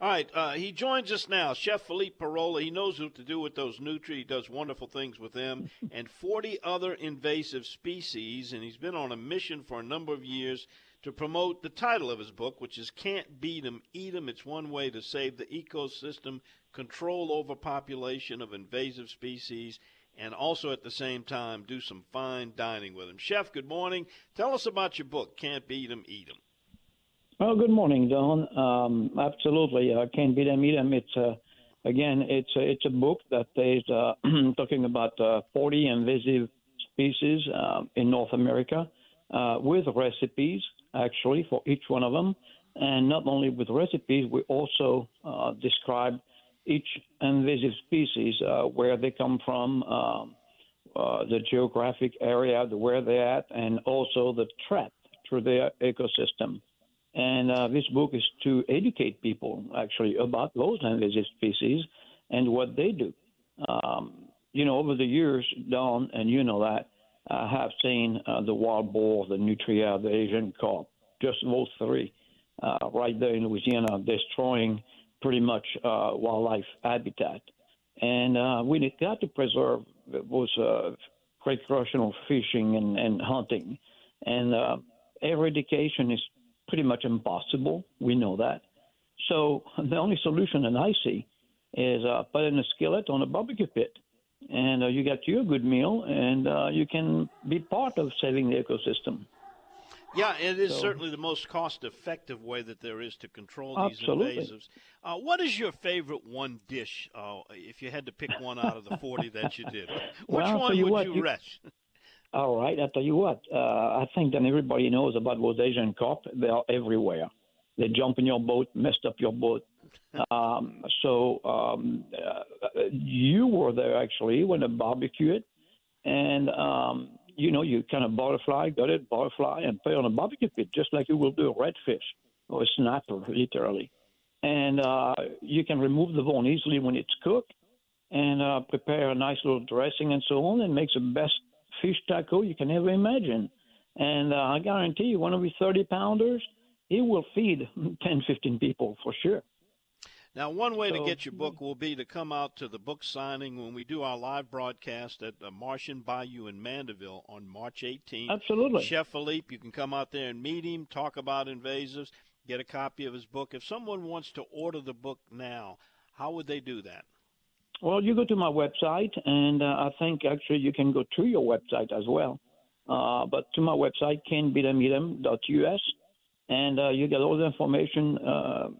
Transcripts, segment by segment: All right, he joins us now, Chef Philippe Parola. He knows what to do with those nutria. He does wonderful things with them and 40 other invasive species, and he's been on a mission for a number of years to promote the title of his book, which is Can't Beat 'em, Eat 'em. It's one way to save the ecosystem, control overpopulation of invasive species, and also at the same time do some fine dining with them. Chef, good morning. Tell us about your book, Can't Beat 'em, Eat 'em. Well, good morning, Don. Absolutely, Can't Beat 'em, Eat 'em. It's again, it's a book that is talking about 40 invasive species in North America, with recipes actually for each one of them, and not only with recipes, we also describe each invasive species, where they come from, the geographic area, where they're at, and also the threat to their ecosystem. And this book is to educate people, actually, about those invasive species and what they do. Over the years, Don, and you know that, I have seen the wild boar, the nutria, the Asian carp, just those three, right there in Louisiana, destroying pretty much wildlife habitat. And we got to preserve those recreational fishing and hunting. And eradication is pretty much impossible. We know that. So the only solution that I see is put in a skillet on a barbecue pit, and you got your good meal, and you can be part of saving the ecosystem. Yeah, it is certainly the most cost-effective way that there is to control these invasives. What is your favorite one dish, if you had to pick one out of the 40 that you did? Which one would you rest? All right, I tell you what, I think that everybody knows about those Asian carp. They are everywhere. They jump in your boat, messed up your boat. You were there, actually, when I barbecued it. And, you kind of butterfly, and put it on a barbecue pit, just like you will do a redfish or a snapper, literally. And you can remove the bone easily when it's cooked, and prepare a nice little dressing and so on, and makes the best fish taco you can ever imagine. And I guarantee you, one of these 30-pounders, it will feed 10, 15 people for sure. Now, one way to get your book will be to come out to the book signing when we do our live broadcast at Martian Bayou in Mandeville on March 18th. Absolutely. Chef Philippe, you can come out there and meet him, talk about invasives, get a copy of his book. If someone wants to order the book now, how would they do that? Well, you go to my website, and I think actually you can go to your website as well. But to my website, cantbeatemeatem.us, and you get all the information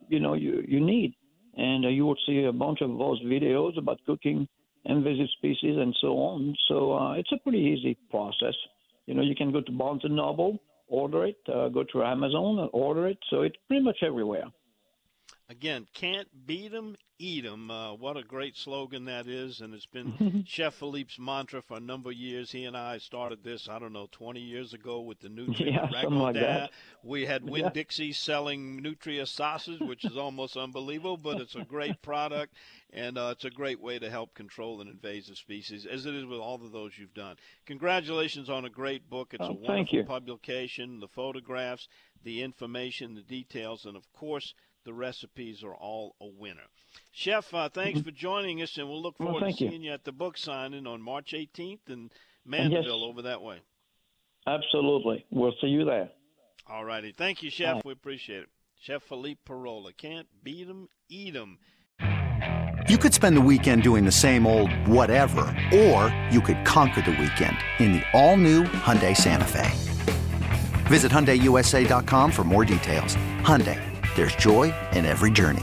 you need. And you will see a bunch of those videos about cooking invasive species and so on. So it's a pretty easy process. You can go to Barnes & Noble, order it, go to Amazon and order it. So it's pretty much everywhere. Again, can't beat 'em, eat 'em. What a great slogan that is, and it's been Chef Philippe's mantra for a number of years. He and I started this, 20 years ago with the Nutria Rackle Dad. We had Winn-Dixie selling Nutria sausage, which is almost unbelievable, but it's a great product, and it's a great way to help control an invasive species, as it is with all of those you've done. Congratulations on a great book. It's a wonderful publication. The photographs, the information, the details, and, of course, the recipes are all a winner. Chef, thanks for joining us, and we'll look forward to seeing you at the book signing on March 18th in Mandeville over that way. Absolutely. We'll see you there. All righty. Thank you, Chef. Bye. We appreciate it. Chef Philippe Parola, Can't Beat 'em, Eat 'em. You could spend the weekend doing the same old whatever, or you could conquer the weekend in the all-new Hyundai Santa Fe. Visit HyundaiUSA.com for more details. Hyundai. There's joy in every journey.